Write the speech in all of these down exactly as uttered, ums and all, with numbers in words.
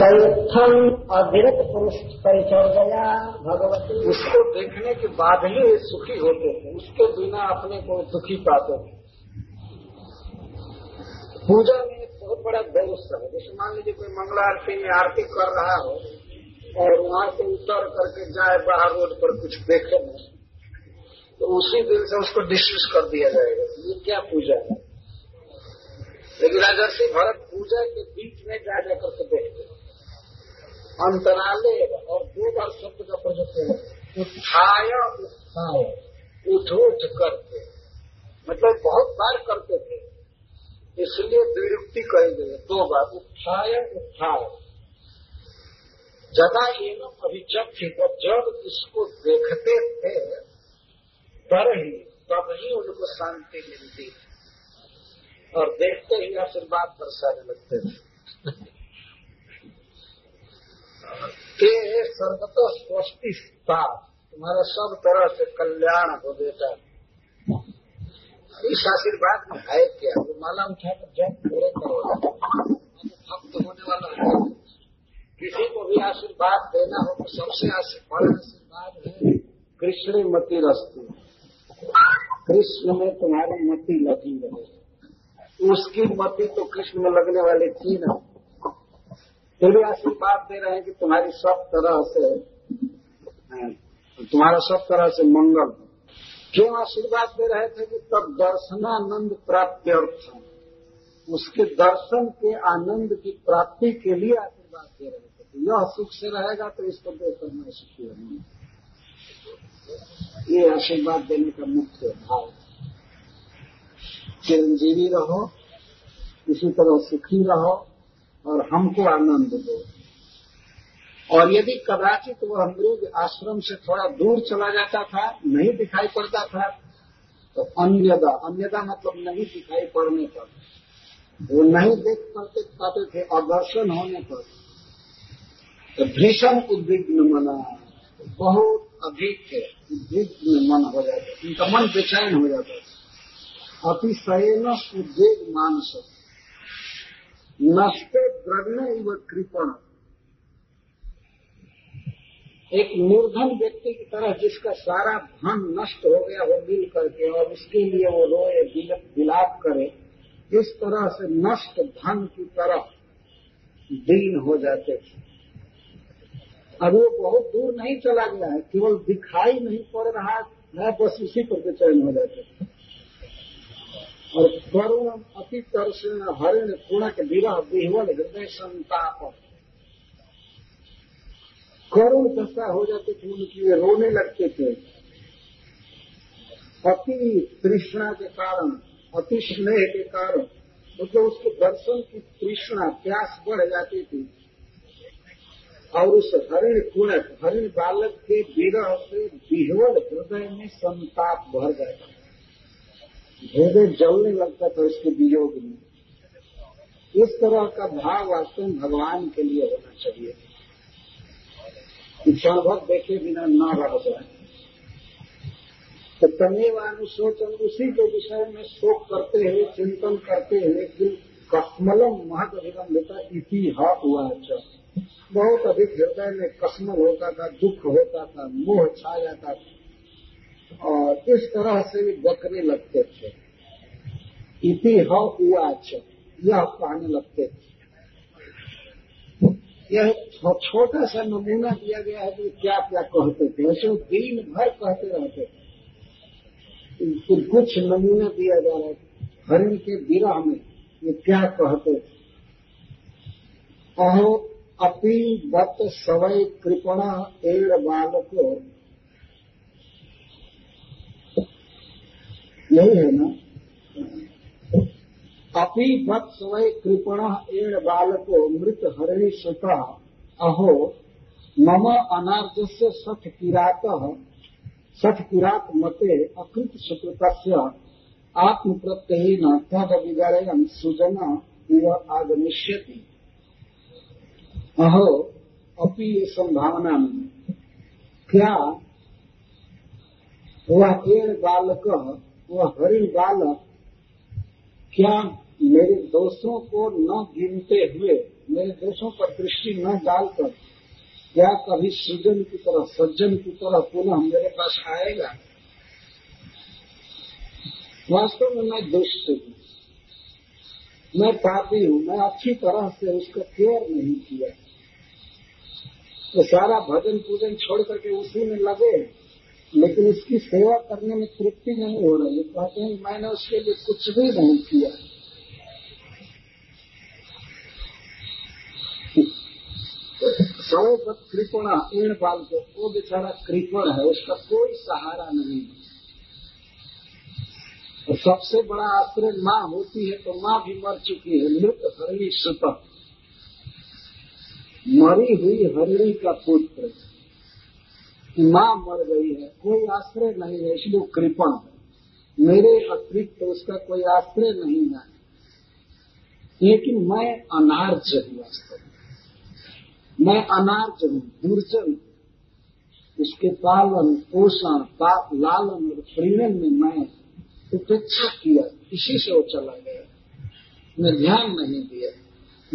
बैठम अविरत पुरुष परिचर्या भगवती, उसको देखने के बाद ही सुखी होते हैं, उसके बिना अपने को दुखी पाते हैं। पूजा में बहुत बड़ा गौरव है। जैसे मान लीजिए कोई मंगला आरती में आरती कर रहा हो और वहाँ से उतर करके जाए बाहर रोड पर कुछ देखे तो उसी दिन से उसको डिस्मिस कर दिया जाएगा, ये क्या पूजा है। लेकिन राजर्षि भरत पूजा के बीच में जा जाकर के देखते अंतराले, और दो बार शब्द का प्रयोग करते उत्थाय उत्थाय उठ उठ करते, मतलब बहुत बार करते थे, इसलिए द्विरुक्ति कही गई दो बार उत्थाय उत्थाय। जदा एवं अभिचक थी, जब इसको देखते थे पर ही तब ही उनको शांति मिलती है, और देखते ही आशीर्वाद बरसाने लगते थे। सर्वत स्वस्ति स्थान, तुम्हारा सब तरह से कल्याण हो बेटा। इस आशीर्वाद में है क्या, वो माला उठाकर जब पूरे करोगे भक्त होने वाला है। किसी को भी आशीर्वाद देना हो तो सबसे बड़ा आशीर्वाद है कृष्ण मति रस्ती, कृष्ण में तुम्हारी मति लगी रहे। उसकी मति तो कृष्ण में लगने वाले थी ना, तेरे आशीर्वाद दे रहे हैं कि तुम्हारी सब तरह से तुम्हारा सब तरह से मंगल। क्यों आशीर्वाद दे रहे थे कि तब दर्शनानंद प्राप्ति अर्थ, उसके दर्शन के आनंद की प्राप्ति के लिए आशीर्वाद दे रहे थे। तो यह सुख से रहेगा तो इसको देखकर मैं सुखी रहूंगा, ये आशीर्वाद देने का मुख्य भाव। चिरंजीवी रहो, इसी तरह सुखी रहो और हमको आनंद दो। और यदि कदाचित वो अमृत आश्रम से थोड़ा दूर चला जाता था, नहीं दिखाई पड़ता था, तो अन्यदा, अन्यदा मतलब नहीं दिखाई पड़ने पर, वो नहीं देख करते पाते थे अदर्शन होने पर, तो भीषण उद्विग्न मना, बहुत अधिक उद्विग्न मन हो जाता, उनका मन बेचैन हो जाता था। अतिशय न उद्वेग मानस नष्टे द्रव्य एवं कृपण, एक निर्धन व्यक्ति की तरह जिसका सारा धन नष्ट हो गया वो मिल करके, और उसके लिए वो रोए विलाप करे, इस तरह से नष्ट धन की तरह दीन हो जाते थे। अब वो बहुत दूर नहीं चला गया है, केवल दिखाई नहीं पड़ रहा है, बस उसी पर बेचैन हो जाते थे। और करुण अति तरसेण हरिण पूर्ण के विरह विह्वल हृदय संताप, करुण दशा हो जाती थी उनकी, वे रोने लगते थे अति तृष्णा के कारण, अति स्नेह के कारण, मतलब उसके दर्शन की तृष्णा प्यास बढ़ जाती थी। और उस हरिण पूर्णक हरिण बालक के विरह से विह्वल हृदय में संताप भर जाता, हृदय जलने लगता था उसके वियोग में। इस तरह का भाव वास्तव में भगवान के लिए होना चाहिए, क्षण भर देखे बिना न रह जाए। तो तमेव अनुशोचन, उसी के विषय में शोक करते हुए, चिंतन करते हुए कि कसमलम महत अभिगम्यता इति हुआ, अच्छा बहुत अधिक हृदय में कसमल होता था, दुख होता था, मोह छा जाता था, और इस तरह से भी बकने लगते थे। इति ह उवाच, यह कहने लगते थे। यह छोटा सा नमूना दिया गया है कि क्या क्या कहते थे, ऐसे दिन भर कहते रहते थे। कुछ नमूना दिया जा रहा है हरिण के विरह में ये क्या कहते थे। अहो अपि बत सवै कृपणा एव बालको, यही है ना। अपि बत सवै कृपणः एण बालको मृत हरिणी सुतः अहो मम अनार्जस्य सठ किरातः सठ किरात मते अकृत सुकृतस्य आत्मप्रत्ययेन तद विगारेण सुजना इव आगमिष्यति। अहो अपि संभावना में क्या वह एण बालकः, वह हरिण बालक क्या मेरे दोषों को न गिनते हुए, मेरे दोषों पर दृष्टि न डालकर, क्या कभी सृजन की तरह सज्जन की तरह पुनः मेरे पास आएगा? वास्तव में मैं दुष्ट हूँ, मैं पापी हूँ, मैं अच्छी तरह से उसका केयर नहीं किया, तो सारा भजन पूजन छोड़ करके उसी में लगे, लेकिन उसकी सेवा करने में तृप्ति नहीं हो रही। कहते हैं मैंने उसके लिए कुछ भी नहीं किया। सौ पद कृपणा ईण बाल को, वो बेचारा कृपण है, उसका कोई सहारा नहीं। और सबसे बड़ा आश्रय माँ होती है, तो माँ भी मर चुकी है। मृत हरिणी सुत, मरी हुई हरिणी का पुत्र, माँ मर गई है, कोई आश्रय नहीं है, इसलिए कृपण है। मेरे अतिरिक्त तो उसका कोई आश्रय नहीं है, लेकिन मैं अनार्ज हूँ, वास्तव में मैं अनार्ज हूँ, दुर्जन। उसके पालन पोषण, पाप लालन और प्रीणन में मैं उपेक्षा किया, इसी से वो चला गया, मैं ध्यान नहीं दिया।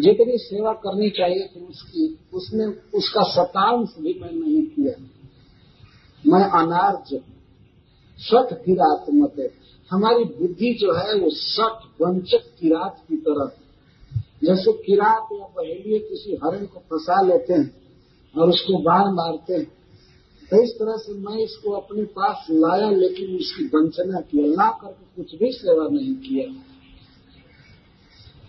जितनी सेवा करनी चाहिए थी उसकी, उसने उसका शतांश भी मैं नहीं किया। मैं अनार्ज हूँ। सठ किरात मत है, हमारी बुद्धि जो है वो सठ वंचक किरात की तरह, जैसे किरात या बहेलिये किसी हरण को फंसा लेते हैं और उसको बाढ़ मारते हैं, तो इस तरह से मैं इसको अपने पास लाया, लेकिन उसकी वंचना किया, ला करके कुछ भी सेवा नहीं किया।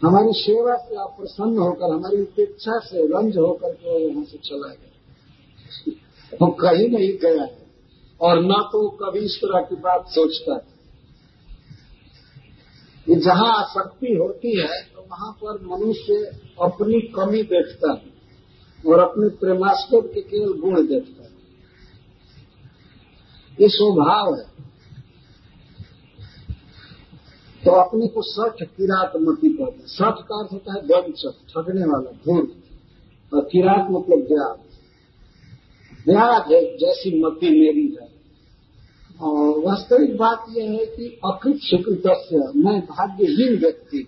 हमारी सेवा से अप्रसन्न होकर, हमारी उपेक्षा से रंज होकर के यहाँ से चला गया, वो कहीं नहीं गया है, और न तो कभी इस तरह की बात सोचता है। जहाँ आसक्ति होती है तो वहाँ पर मनुष्य अपनी कमी देखता है और अपने प्रेमास्पद के केवल गुण देखता है, ये स्वभाव है। तो अपने को सठ किरात मती कहते हैं। सठ का अर्थ होता है वंचक, ठगने वाला, धूर्त, और किरात मतलब ज्ञान। व्याज है जैसी मति मेरी है। और वास्तविक बात यह है कि अकृत सुकृतस्य, मैं भाग्यहीन व्यक्ति,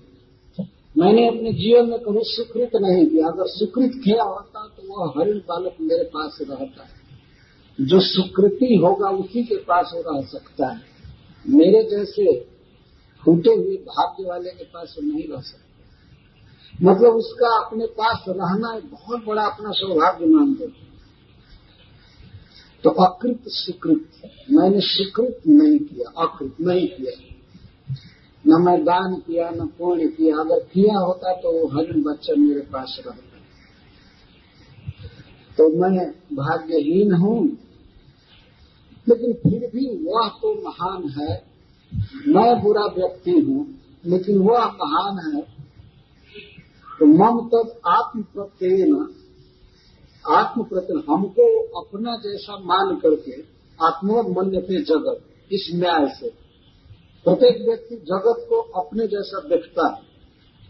मैंने अपने जीवन में कभी सुकृत नहीं किया। अगर सुकृत किया होता तो वह हरिण बालक मेरे पास रहता है। जो सुकृति होगा उसी के पास रह सकता है, मेरे जैसे फूटे हुए भाग्य वाले के पास नहीं रह सकता। मतलब उसका अपने पास रहना बहुत बड़ा अपना सौभाग्य मान देता। तो अकृत सुकृत, मैंने सुकृत नहीं किया, अकृत नहीं किया, न मैं दान किया, न पुण्य किया। अगर किया होता तो वो हरिण बच्चा मेरे पास रहता। तो मैं भाग्यहीन हूँ, लेकिन फिर भी वह तो महान है। मैं बुरा व्यक्ति हूँ, लेकिन वह महान है। तो मम तद आत्म प्रत्ययन, आत्म प्रत्यय, हमको अपना जैसा मान करके, आत्मोन्मन्यते जगत, इस न्याय से प्रत्येक व्यक्ति जगत को अपने जैसा देखता है,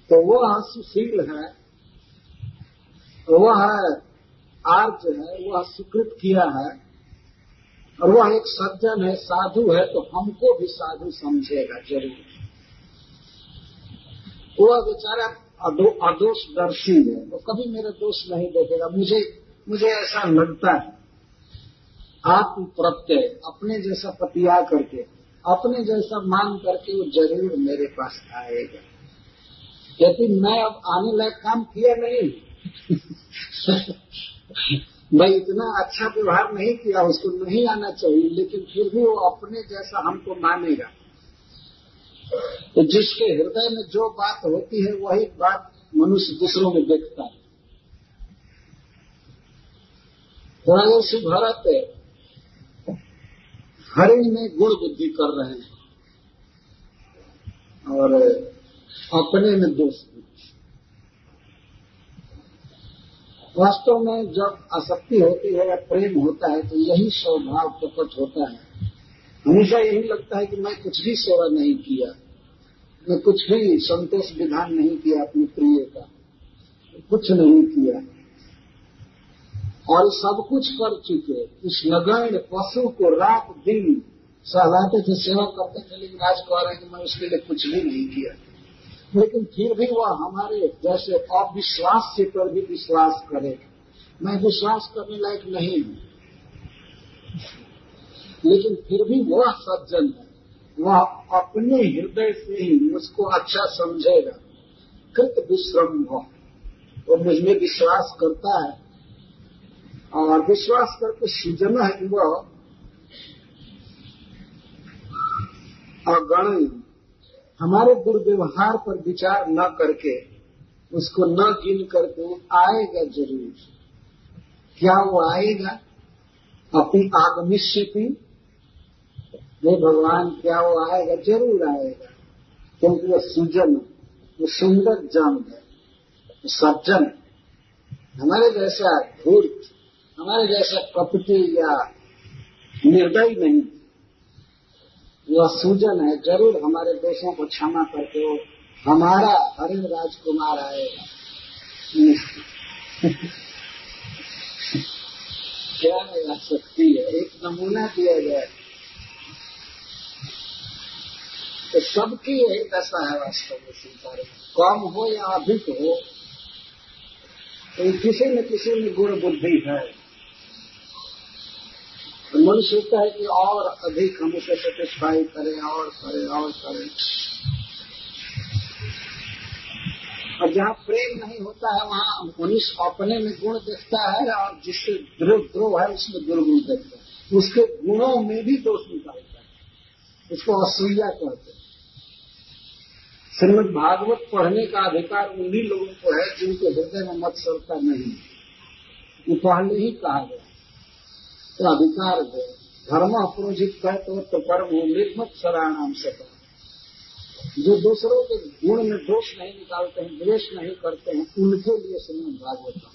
तो वह सुशील है, वह आर्ज है, वह सुकृत किया है, और वह एक सज्जन है, साधु है, तो हमको भी साधु समझेगा जरूर। वह बेचारा अदो, अदोषदर्शी है, वो कभी मेरे दोष नहीं देखेगा। मुझे मुझे ऐसा लगता है। आत्म प्रत्यय, अपने जैसा पतिया करके, अपने जैसा मान करके वो जरूर मेरे पास आएगा। यदि मैं अब आने लायक काम किया नहीं मैं इतना अच्छा व्यवहार नहीं किया, उसको नहीं आना चाहिए, लेकिन फिर भी वो अपने जैसा हमको मानेगा। तो जिसके हृदय में जो बात होती है वही बात मनुष्य दूसरों में देखता है। राजर्षि भरत हरिण में गुण बुद्धि कर रहे हैं और अपने में दोष। वास्तव में जब आसक्ति होती है या प्रेम होता है तो यही स्वभाव प्रकट होता है। हमेशा यही लगता है कि मैं कुछ भी सेवा नहीं किया, मैं कुछ भी संतोष विधान नहीं किया, अपने प्रिय का कुछ नहीं किया, और सब कुछ कर चुके। उस नगण्य पशु को रात दिन सहलाते थे, सेवा करते थे, लेकिन आज कह रहे हैं कि मैं उसके लिए कुछ भी नहीं किया। लेकिन फिर भी वह हमारे जैसे अविश्वास से पर भी विश्वास करे। मैं विश्वास करने लायक नहीं हूँ, लेकिन फिर भी वह सज्जन है, वह अपने हृदय से ही मुझको अच्छा समझेगा। कृत विश्रम हो, वो मुझ में विश्वास करता है और विश्वास करके सृजन है, वह अगणय हमारे दुर्व्यवहार पर विचार न करके, उसको न गिन करके आएगा जरूर। क्या वो आएगा? अपनी आगमिष्यति, हे भगवान, क्या वो आएगा? जरूर आएगा, क्योंकि वो सुजन, वो सुंदर जन है, वो सज्जन है। हमारे जैसा धूर्त, हमारे जैसा कपटी या निर्दयी नहीं, वह सूजन है। जरूर हमारे दोषों को क्षमा करके वो हमारा हरिण राजकुमार आएगा। क्या मेरा शक्ति है, एक नमूना दिया गया। तो सबकी यही दशा है वास्तव में, संसार कम हो या अधिक हो, तो किसी न किसी में गुण बुद्धि है। मन सोचता है कि और अधिक हम उसे सेटिस्फाई करें, और करें और करें। और जहाँ प्रेम नहीं होता है वहाँ मनुष्य अपने में गुण देखता है, और जिससे द्रोह द्रोह है उसमें दुर्गुण देखता है, उसके गुणों में भी दोष निकालता है। उसको असूया कहते हैं। श्रीमद् भागवत पढ़ने का अधिकार उन्हीं लोगों को है जिनके हृदय में मत्सरता नहीं, वो पहले ही कहा गया। तो अधिकार दे, धर्म अप्रोजित है तो कर्म हो निर्मत सराणाम से करो। जो दूसरों के गुण में दोष नहीं निकालते हैं, द्वेष नहीं करते हैं, उनके लिए श्रीमद् भागवत।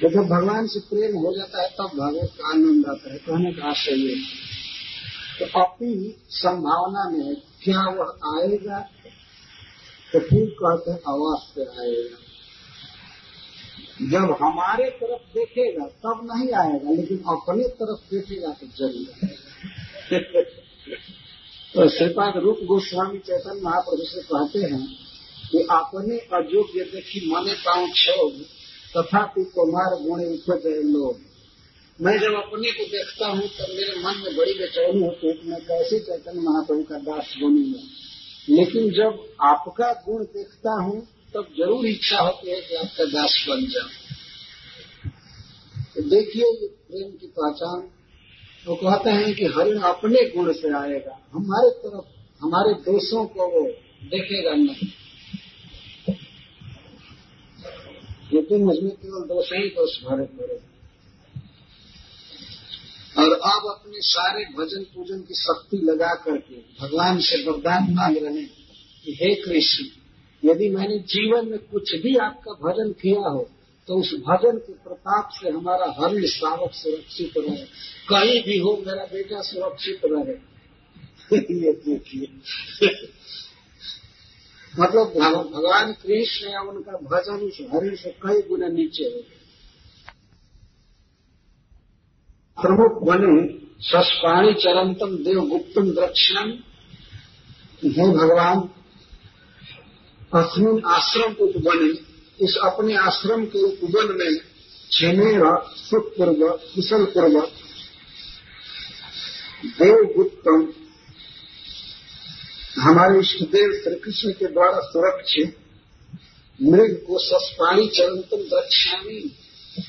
तो जब भगवान से प्रेम हो जाता है तब भागवत का आनंद आता है। कहने का आशय ये, तो अपनी संभावना में क्या वह आएगा? तो फिर कहते हैं अवश्य आएगा। जब हमारे तरफ देखेगा तब नहीं आएगा, लेकिन अपने तरफ देखेगा तो जरूर आएगा। तो श्रीपाद रूप गोस्वामी चैतन्य महाप्रभु से कहते हैं कि अपने अयोग्य देखी मने पाऊं क्षोभ, तथापि तुम्हारे गुण उपजय लोभ। मैं जब अपने को देखता हूँ तब मेरे मन में बड़ी बेचैनी होती है कि मैं कैसे चैतन्य महाप्रभु का दास बनूंगा, लेकिन जब आपका गुण देखता हूँ तब जरूर इच्छा होती है कि आपका दास बन जाओ। तो देखिए ये प्रेम की पहचान। वो कहते हैं कि हरिण अपने गुण से आएगा, हमारे तरफ हमारे दोषों को वो देखेगा नहीं। लेकिन मुझमें केवल दोष ही दोष भरे पड़े। और अब अपने सारे भजन पूजन की शक्ति लगा करके भगवान से वरदान मांग रहे हैं कि हे कृष्ण, यदि मैंने जीवन में कुछ भी आपका भजन किया हो तो उस भजन के प्रताप से हमारा हरिण शावक सुरक्षित रहे, कहीं भी हो मेरा बेटा सुरक्षित रहे। ये देखिए, मतलब भगवान कृष्ण या उनका भजन उस हरिण से कई गुना नीचे हो। प्रमुख बने सस्पाणी चरंतम देव गुप्तम द्रक्षण। हे भगवान, अस्मिन आश्रम उपवने, इस अपने आश्रम के उपवन में छेनेर सुखपूर्व कुशल पूर्व देवगुप्तम, हमारे इष्टदेव श्री कृष्ण के द्वारा सुरक्षित मृग को सस्पाणी चरंतम द्रक्ष्यामि,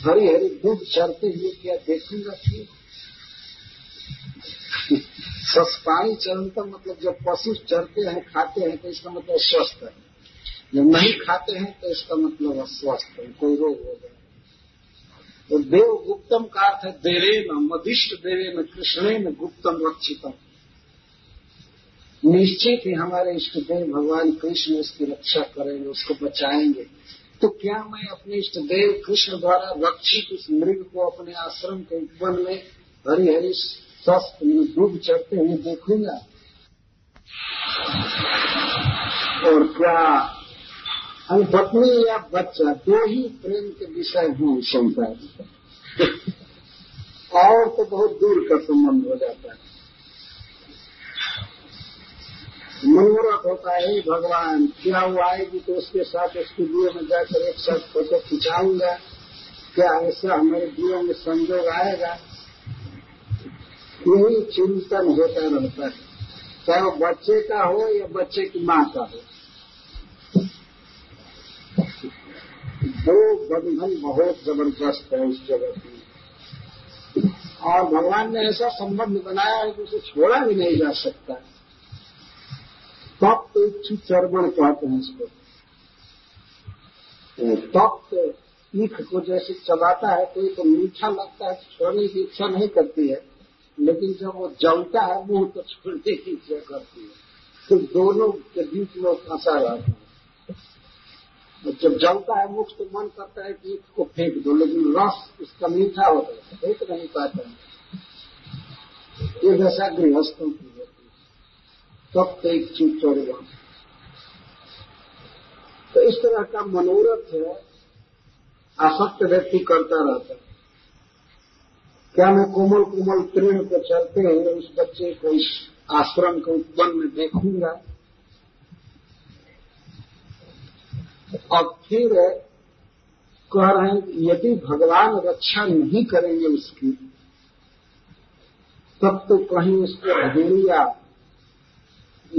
हरी हरी दूध चरते हुए क्या देखूंगा। फिर सस्पाणी चरंतम मतलब जब पशु चरते हैं खाते हैं तो इसका मतलब स्वस्थ है, जब नहीं खाते हैं तो इसका मतलब अस्वस्थ है, कोई रोग हो गया। तो देवगुप्तम का अर्थ है देवेन मदिष्ट देवेन कृष्णेन गुप्तम रक्षितम। निश्चित ही हमारे इष्टदेव भगवान कृष्ण उसकी रक्षा करेंगे, उसको बचाएंगे। तो क्या मैं अपने इष्टदेव कृष्ण द्वारा रक्षित उस मृग को अपने आश्रम के उपवन में हरी हरी स्वस्थ दूध चढ़ते हुए देखूंगा? और क्या हम पत्नी या बच्चा दो ही प्रेम के विषय हैं संसार में, और तो बहुत दूर का संबंध हो जाता है। मनोरथ होता है भगवान, क्या वो आएगी तो उसके साथ उसके दिए में जाकर एक साथ फोटो खिंचाऊंगा, क्या ऐसा हमारे दियों में संजोग आएगा? यही चिंतन होता रहता है, चाहे वो बच्चे का हो या बच्चे की माँ का हो। वो बंधन बहुत जबरदस्त है इस जगत में, और भगवान ने ऐसा संबंध बनाया है कि उसे छोड़ा भी नहीं जा सकता। तप्त इच्छु चर्वण कहते हैं इसको। तप्त ईख को जैसे चबाता है कोई तो मीठा लगता है, छोड़ने की इच्छा नहीं करती है, लेकिन जब वो जलता है मुंह तो छोड़ने की इच्छा करती है। तो दोनों के बीच में फंसा रहता है। जब जलता है मुख तो मन करता है कि इसको फेंक दो, लेकिन रस उसका मीठा होता है, फेंक नहीं पाता है। ये दशा गृहस्थों की होती है, तब तो एक चीज चढ़ेगा। तो इस तरह का मनोरथ है आसक्त व्यक्ति करता रहता है। क्या मैं कोमल कोमल तृण को चलते हुए उस बच्चे को इस आश्रम के उत्पन्न में देखूंगा? और फिर कह रहे हैं यदि भगवान रक्षा नहीं करेंगे उसकी, तब तो कहीं उसको भेड़िया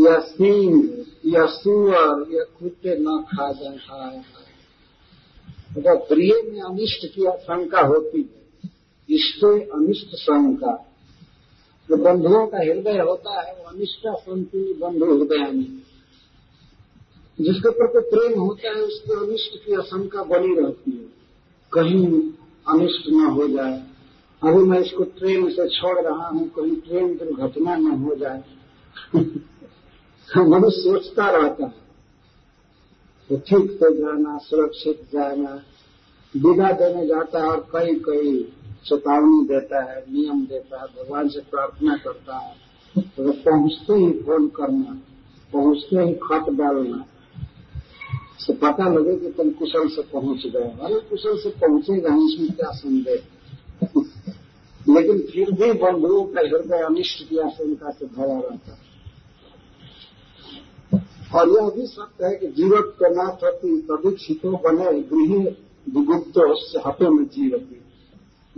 या सिंह या सूअर या कुत्ते न खा जाए। अगर प्रिय में अनिष्ट की आशंका होती है, इससे अनिष्ट शंका जो तो बंधुओं का हृदय होता है वो अनिष्टा संपीन बंधु हृदय में, जिसके प्रति प्रेम होता है उसके अनिष्ट की आशंका बनी रहती है, कहीं अनिष्ट न हो जाए। अभी मैं इसको ट्रेन से छोड़ रहा हूं, कहीं ट्रेन दुर्घटना न हो जाए। मनुष्य सोचता रहता है तो ठीक से जाना, सुरक्षित जाना, विदा देने जाता है और कई कई चेतावनी देता है, नियम देता है, भगवान से प्रार्थना करता है। तो पहुंचते ही फोन करना, पहुंचते ही खत डालना, तो पता लगे कि तुम कुशल से पहुंच गए। अरे कुशल से पहुंचेगा इसमें क्या संदेह। लेकिन फिर भी बंधुओं का हृदय अनिष्ट की आशंका से भरा रहता है। और यह भी सत्य है कि जीवत का ना प्रति प्रदीक्षितों बने गृह विगुप्तो हाथों में जीवती।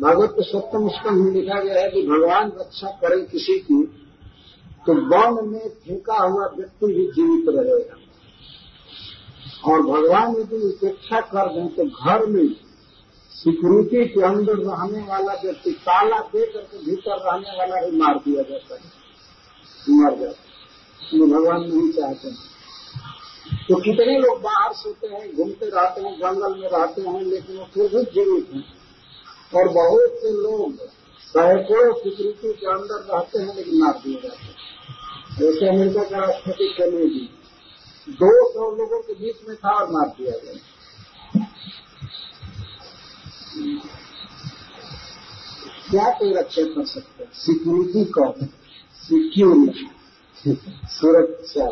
भागवत के सप्तम स्कंध में लिखा गया है कि भगवान रक्षा करे किसी की तो वन में फेंका हुआ व्यक्ति भी जीवित रहेगा, और भगवान यदि उपेक्षा कर दें तो घर में सिक्योरिटी के अंदर रहने वाला व्यक्ति ताला दे करके भीतर रहने वाला ही मार दिया जाता है, मर जाता है। भगवान नहीं चाहते हैं। तो कितने लोग बाहर सोते हैं, घूमते रहते हैं, जंगल में रहते हैं, लेकिन वो फिर भी जीवित हैं। और बहुत से लोग सैकड़ों सिक्योरिटी के अंदर रहते हैं लेकिन मार दिए जाते हैं। जैसे अमेरिका के राष्ट्रपति कैनेडी दो सौ लोगों के बीच में था और मार दिया गया। क्या कोई रक्षा कर सकता है? सिक्योरिटी कौन? सिक्योरिटी सुरक्षा।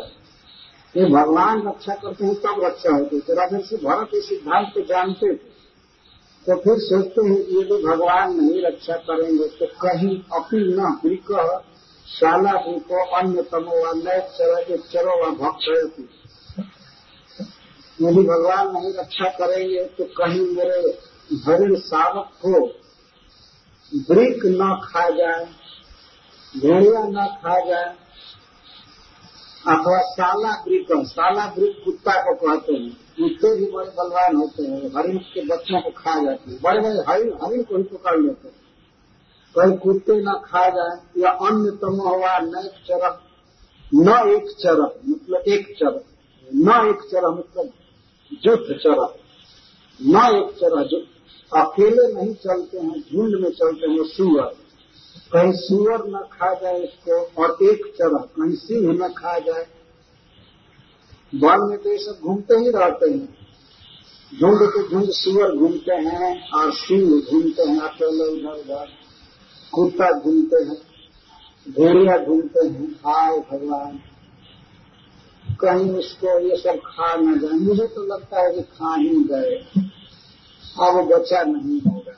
ये भगवान रक्षा करते हैं तब रक्षा होती है। राधर से भरत इस सिद्धांत को जानते थे, तो फिर सोचते हैं ये भी भगवान नहीं रक्षा करेंगे तो कहीं अपील न बिक शाला को अन्य तमो व नय चले चरो व भक्त। यदि भगवान नहीं रक्षा करेंगे तो कहीं मेरे हरिण शावक को वृक न खा जाए, भेड़िया न खा जाए, अथवा साला वृक। साला वृक कुत्ता को कहते हैं। कुत्ते भी बड़े बलवान होते हैं, हरिण के बच्चों को खा जाते हैं, बड़े बड़े हरिण हरिण को ही पकड़ लेते हैं। कहीं कुत्ते न खा जाए या अन्य तम हुआ न एक चरक न एक चरक मतलब एक चरक न एक चरह मतलब जुट चरह न एक चरह जो अकेले नहीं चलते हैं, झुंड में चलते हैं। सूअर कहीं सूअर न खा जाए इसको, और एक चरह कहीं सिंह न खा जाए। वन में तो ये सब घूमते ही रहते हैं, झुंड के झुंड सूअर घूमते हैं और सिंह घूमते हैं अकेले इधर उधर, कुत्ता घूमते हैं, भेड़िया घूमते हैं। हाय भगवान, कहीं उसको ये सब खा न जाए। मुझे तो लगता है कि खा ही गए, अब बचा नहीं होगा।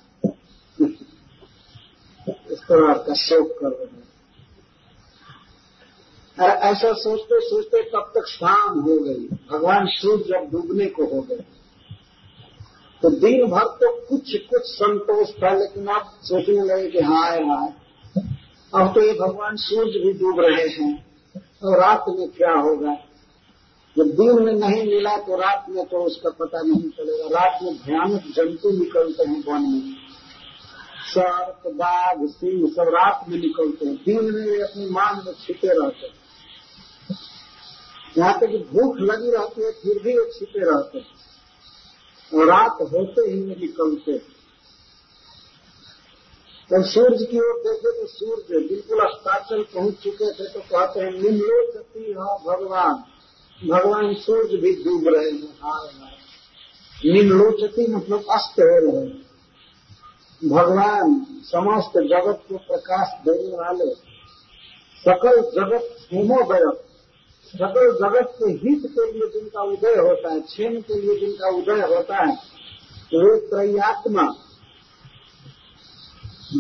इस तरह का शोक कर रहे हैं। और ऐसा सोचते सोचते कब तक शाम हो गई, भगवान सूर्य जब डूबने को हो गए। तो दिन भर तो कुछ कुछ संतोष था, लेकिन आप सोचने लगे कि हाय हाय अब तो ये भगवान सूर्य भी डूब रहे हैं, और रात में क्या होगा। जब दिन में नहीं मिला तो रात में तो उसका पता नहीं चलेगा। रात में भयानक जंतु निकलते हैं वन में, सर्प बाघ सिंह सब रात में निकलते हैं, दिन में वे अपनी मांग में छिपे रहते हैं। यहाँ तक कि भूख लगी रहती है फिर भी वो छिपे रहते हैं, और रात होते ही में निकलते हैं। जब सूर्य की ओर देखे तो सूर्य बिल्कुल अस्ताचल पहुंच चुके थे, तो कहते हैं निम्नोचती है भगवान, भगवान सूर्य भी डूब रहे हैं। हाय हाय, निम्नोचती मतलब अस्त हो रहे हैं। भगवान समस्त जगत को प्रकाश देने वाले, सकल जगत हेमोदयक, सकल जगत के हित के लिए जिनका उदय होता है, क्षेम के लिए जिनका उदय होता है, वे त्रयात्मा।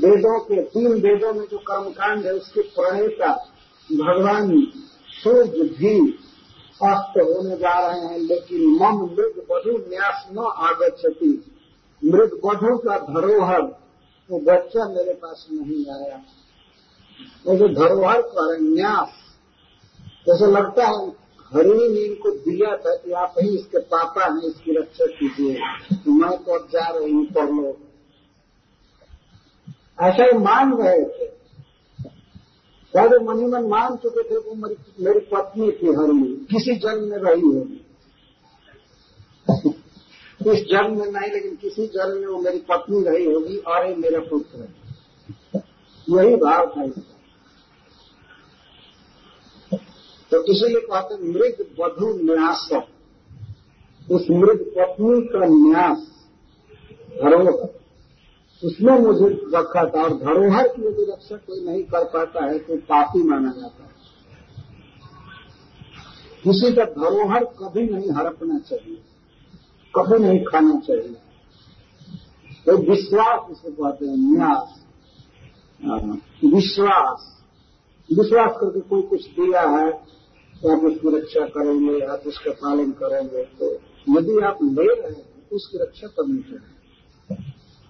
वेदों के तीन वेदों में जो कर्मकांड है उसके प्रणेता भगवान सूर्य भी अस्त होने जा रहे हैं। लेकिन मम मृग बधु न्यास न आगच्छति, मृग बधु का धरोहर वो तो बच्चा मेरे पास नहीं आया। वो जो धरोहर का न्यास, जैसे लगता है हरिणी ने इनको दिया था कि आप ही इसके पापा हैं, इसकी रक्षा कीजिए, तो मैं तो अब जा रही हूं पर लो, ऐसा ही मान रहे थे। पहले मनी मन मान चुके थे वो मेरी पत्नी थी हरिणी, किसी जन्म में रही होगी, इस जन्म में नहीं लेकिन किसी जन्म में वो मेरी पत्नी रही होगी और ये मेरा पुत्र है, यही भाव था इसका। तो इसीलिए कहते हैं मृग वधु न्यास, उस मृग पत्नी का न्यास धरोहर, उसमें मुझे रखा था। और धरोहर की यदि रक्षा कोई नहीं कर पाता है तो पापी माना जाता है। किसी का धरोहर कभी नहीं हड़पना चाहिए, कभी नहीं खाना चाहिए। तो विश्वास इसे कहते हैं, न्यास विश्वास। विश्वास करके कोई कुछ दिया है तो आप उसकी रक्षा करेंगे, आप उसका पालन करेंगे। तो यदि आप ले रहे हैं तो उसकी रक्षा करनी चाहिए,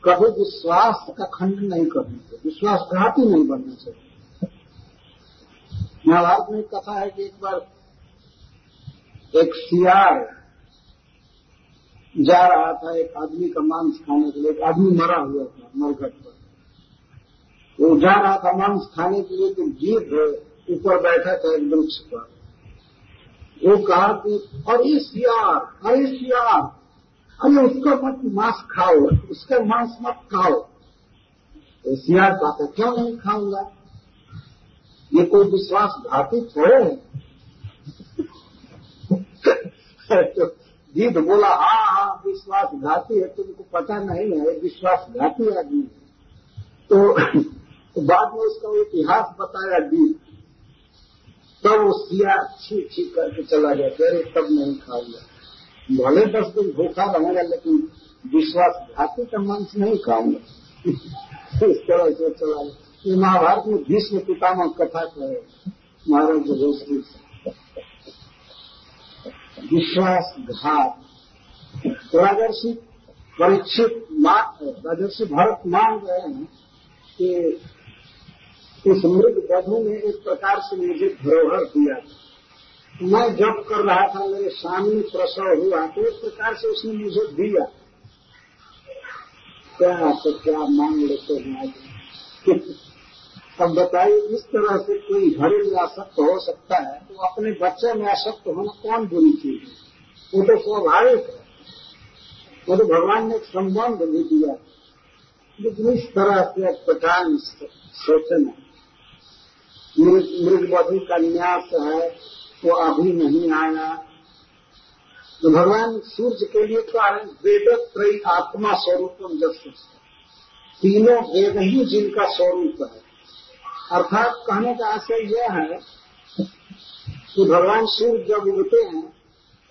कभी विश्वास का खंडन नहीं करना चाहिए, विश्वासघाती नहीं बनना चाहिए। महाभारत में कथा है कि एक बार एक सियार जा रहा था एक आदमी का मांस खाने के लिए, एक आदमी मरा हुआ था मरघट पर, वो जा रहा था मांस खाने के लिए। तो गिद्ध ऊपर बैठा था एक वृक्ष पर, वो कहा कि अरे सियार, अरे सियार, अरे उसका मत मांस खाओ, उसका मांस मत खाओ। तो सियार कहता क्यों नहीं खाऊंगा, ये कोई विश्वासघाती थोड़े है। गिद्ध बोला हाँ हाँ विश्वासघाती है, तुमको पता नहीं है विश्वासघाती आदमी। तो, तो बाद में उसका इतिहास बताया गिद्ध, तब वो सिया छीक छीक करके चला गया, अरे तब नहीं खाऊंगा, भले दस दिन भूखा रहेगा लेकिन विश्वासघाती का मांस नहीं खाऊंगा। इस तरह से चला गया। ये महाभारत में भीष्म पितामह कथा कहे महाराज युधिष्ठिर से। विश्वासघात। तो राजर्षि परीक्षित राजर्षि भरत मान रहे हैं कि इस मृग वधु ने एक प्रकार से मुझे धरोहर दिया। मैं जप कर रहा था, मेरे सामने प्रसव हुआ, तो एक प्रकार से उसने मुझे दिया। क्या तो क्या मांग लेते हैं आगे। अब बताइए, इस तरह से कोई हरिण आसक्त हो सकता है तो अपने बच्चे में आसक्त होना कौन बुरी चीज है, वो तो स्वाभाविक है, वो तो भगवान ने एक संबंध भी दिया। लेकिन इस तरह से एक प्रकार सोचना, मृग वधु का न्यास है, वो अभी नहीं आया। तो भगवान सूर्य के लिए कारण वेदत्रयी आत्मा स्वरूपम जब, तीनों वेद ही जिनका स्वरूप है। अर्थात कहने का आशय यह है कि भगवान सूर्य जब उगते हैं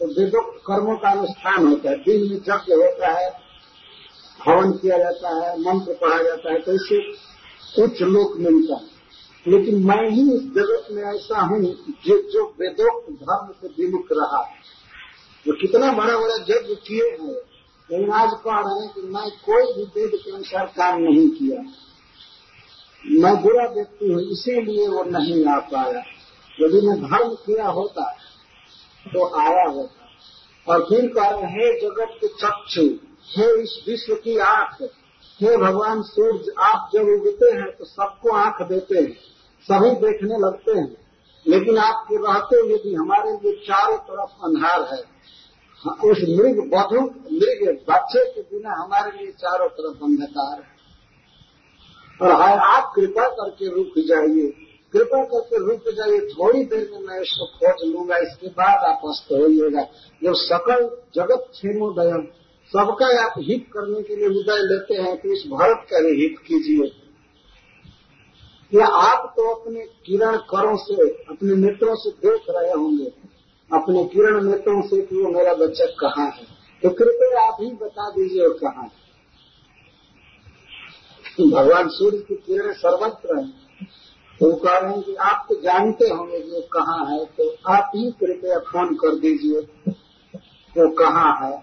तो वेदों कर्मों का अनुष्ठान होता है, दिन में यज्ञ होता है, हवन किया जाता है, मंत्र पढ़ा जाता है, तो इससे उच्च लोक मिलता है। लेकिन मैं ही इस जगत में ऐसा हूँ जो जो वेदोक्त धर्म से विमुख रहा है। जो कितना बड़ा बड़ा यज्ञ किए हैं, लेकिन आज पा रहे हैं कि मैं कोई भी वेद के अनुसार काम नहीं किया, मैं बुरा व्यक्ति हूँ, इसीलिए वो नहीं आ पाया। यदि मैं धर्म किया होता तो आया होता। और फिर कह रहे हैं, हे जगत के चक्षु, हे इस विश्व की आंख, हे भगवान सूर्य, आप जब उगते हैं तो सबको आंख देते हैं, सभी देखने लगते हैं, लेकिन आपके रहते हुए भी हमारे लिए चारों तरफ अंधार है। उस मृग बधू मृग बच्चे के बिना हमारे लिए चारों तरफ अंधकार है। और हाय, आप कृपा करके रुक जाइए, कृपा करके रुक जाइए, थोड़ी देर में मैं इसको खोज लूंगा, इसके बाद आप स्वस्थ होइएगा। जब सकल जगत क्षेमोदय, सबका आप हित करने के लिए उदय लेते हैं तो इस भारत का भी हित कीजिए। या आप तो अपने किरण करों से, अपने नेत्रों से देख रहे होंगे, अपने किरण नेत्रों से कि वो मेरा बच्चा कहाँ है, तो कृपया आप ही बता दीजिए वो कहाँ है। भगवान सूर्य की किरण सर्वत्र है, तो वो कह रहे हैं कि आप तो जानते होंगे कि वो कहाँ है, तो आप ही कृपया फोन कर दीजिए, वो कहाँ है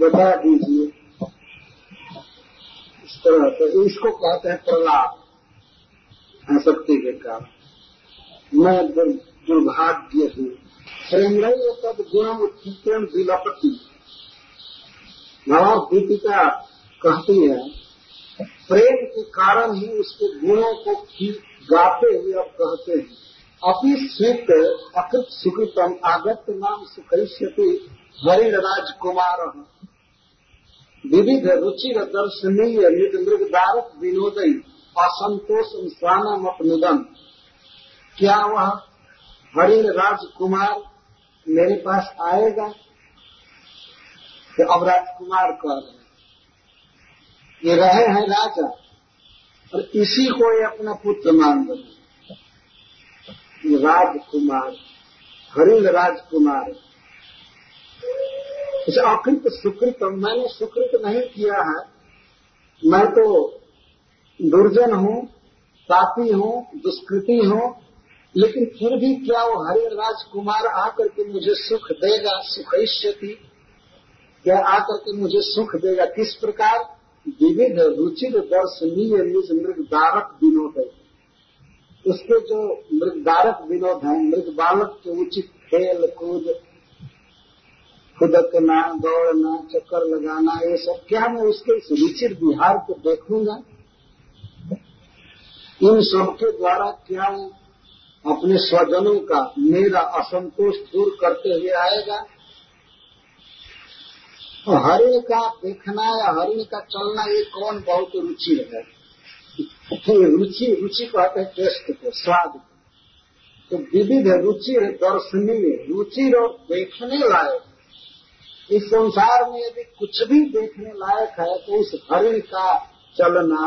बता दीजिए। इस तरह से इसको कहते हैं प्रलाप, आसक्ति के कारण। मैं दुर्भाग्य हूँ, श्रेणी तब गुणम उत्पीड़न विलपति। नवाब दीपिका कहती है, प्रेम के कारण ही उसके गुणों को गाते हुए अब कहते हैं, अपनी स्वीत अकृत सुकृतम आगत नाम सुखयिष्यति हरिराज कुमार। विविध रुचिर दर्शनीय मृग मृगदारक विनोदयी असंतोष सानम अपनुदन। क्या वह हरिराज कुमार मेरे पास आएगा? तो अब राजकुमार कह रहे, ये रहे हैं राजा, और इसी को ये अपना पुत्र मान रहे। राजकुमार, हरिराज कुमार। अकृत सुकृत, मैंने सुकृत नहीं किया है, मैं तो दुर्जन हूँ, पापी हूँ, दुष्कृति हूँ, लेकिन फिर भी क्या वो हरिराज कुमार आकर के मुझे सुख देगा? सुखयिष्यति, क्या आकर के मुझे सुख देगा? किस प्रकार? विविध रुचिर दर्शनीय निज मृगदारक विनोद है। उसके जो मृगदारक विनोद है, मृग बालक के उचित खेल कूद, खुदकना, दौड़ना, चक्कर लगाना, ये सब, क्या मैं उसके इस रुचिर बिहार को देखूंगा? इन सबके द्वारा क्या अपने स्वजनों का मेरा असंतोष दूर करते हुए आएगा? हरिण का देखना या हरिण का चलना, ये कौन बहुत रुचि है? रुचि रुचि कहते हैं टेस्ट को, स्वाद। तो विविध रुचिर दर्शनीय, रुचि और देखने लायक। इस संसार में यदि कुछ भी देखने लायक है तो उस हरिण का चलना,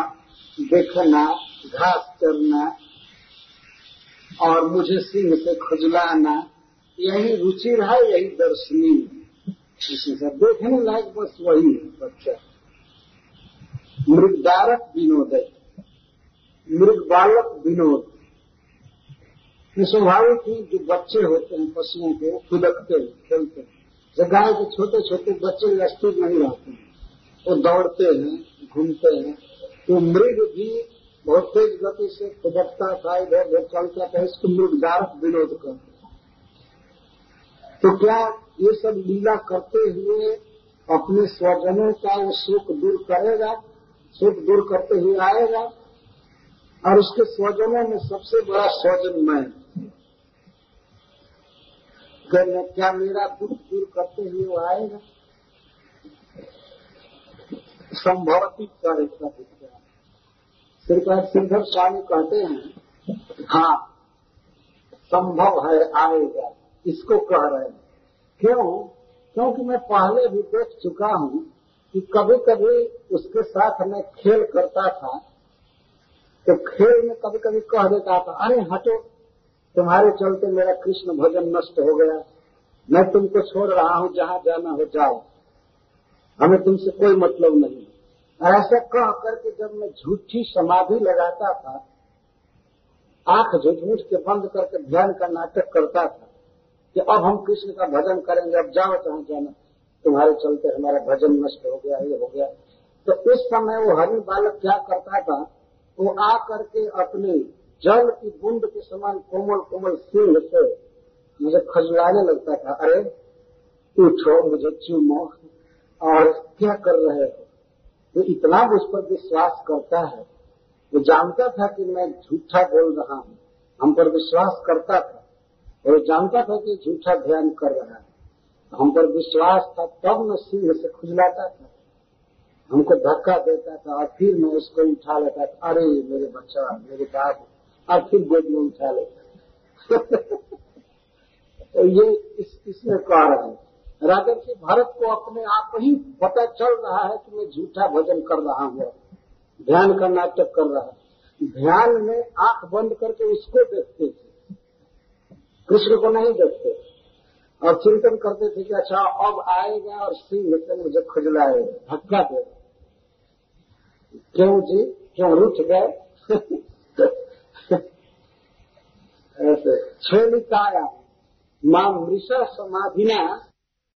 देखना, घास चरना और मुझे सिंह से खुजलाना, यही रुचि है, यही दर्शनीय। इसी सब देखने लायक बस वही है बच्चा। मृगदारक विनोद है, मृग बालक विनोद। स्वाभाविक ही जो बच्चे होते हैं पशुओं के, खुदकते हैं, खेलते हैं। गाय के छोटे छोटे बच्चे स्थिर नहीं रहते हैं, वो दौड़ते हैं, घूमते हैं। तो मृग भी बहुत तेज गति से खुदकता था, इधर उधर चलता था, इसको मृगदारक विनोद करते हैं। तो क्या ये सब लीला करते हुए अपने स्वजनों का वो सुख दूर करेगा? सुख दूर करते हुए आएगा? और उसके स्वजनों में सबसे बड़ा स्वजन मैं। क्या मेरा दुख दूर करते हुए वो आएगा? संभवती कार्य का विचार श्रीपाद सिंधर स्वामी कहते हैं, हाँ संभव है आएगा, इसको कह रहे हैं। क्यों? क्योंकि मैं पहले भी देख चुका हूँ कि कभी कभी उसके साथ मैं खेल करता था, तो खेल में कभी कभी कह देता था, अरे हटो, तुम्हारे चलते मेरा कृष्ण भजन नष्ट हो गया, मैं तुमको छोड़ रहा हूँ, जहाँ जाना हो जाओ, हमें तुमसे कोई मतलब नहीं। ऐसा कह करके जब मैं झूठी समाधि लगाता था आंख झूठ के बंद करके ध्यान का नाटक करता था कि अब हम कृष्ण का भजन करेंगे, अब जाओ चाहे जाना, तुम्हारे चलते हमारा भजन नष्ट हो गया, ये हो गया। तो उस समय वो हरि बालक क्या करता था, वो आ करके अपनी जल की बूंद के समान कोमल कोमल सिंह से मुझे खजलाने लगता था, अरे उठो मुझे चूमो, और क्या कर रहे हो। वो इतना मुझ पर विश्वास करता है, वो जानता था कि मैं झूठा बोल रहा हूँ, हम पर विश्वास करता था, और जानता था कि झूठा ध्यान कर रहा है, हम पर विश्वास था, तब मैं सिंह से खुजलाता था, हमको धक्का देता था, और फिर मैं उसको उठा लेता था, अरे मेरे बच्चा मेरे बाप, और फिर गोद में उठा लेता था। तो ये इस, इसमें कह रहा है राजा जी, भारत को अपने आप ही पता चल रहा है कि मैं झूठा भजन कर रहा हूँ, ध्यान का नाटक कर रहा है। ध्यान में आंख बंद करके उसको देखते थे, कृष्ण को नहीं देखते, और चिंतन करते थे कि अच्छा अब आएगा और सिंह से मुझे खुजलाएगा, धक्का देगा, क्यों जी क्यों रूठ गए। ऐसे छेलिकाया मां मृषा समाधिना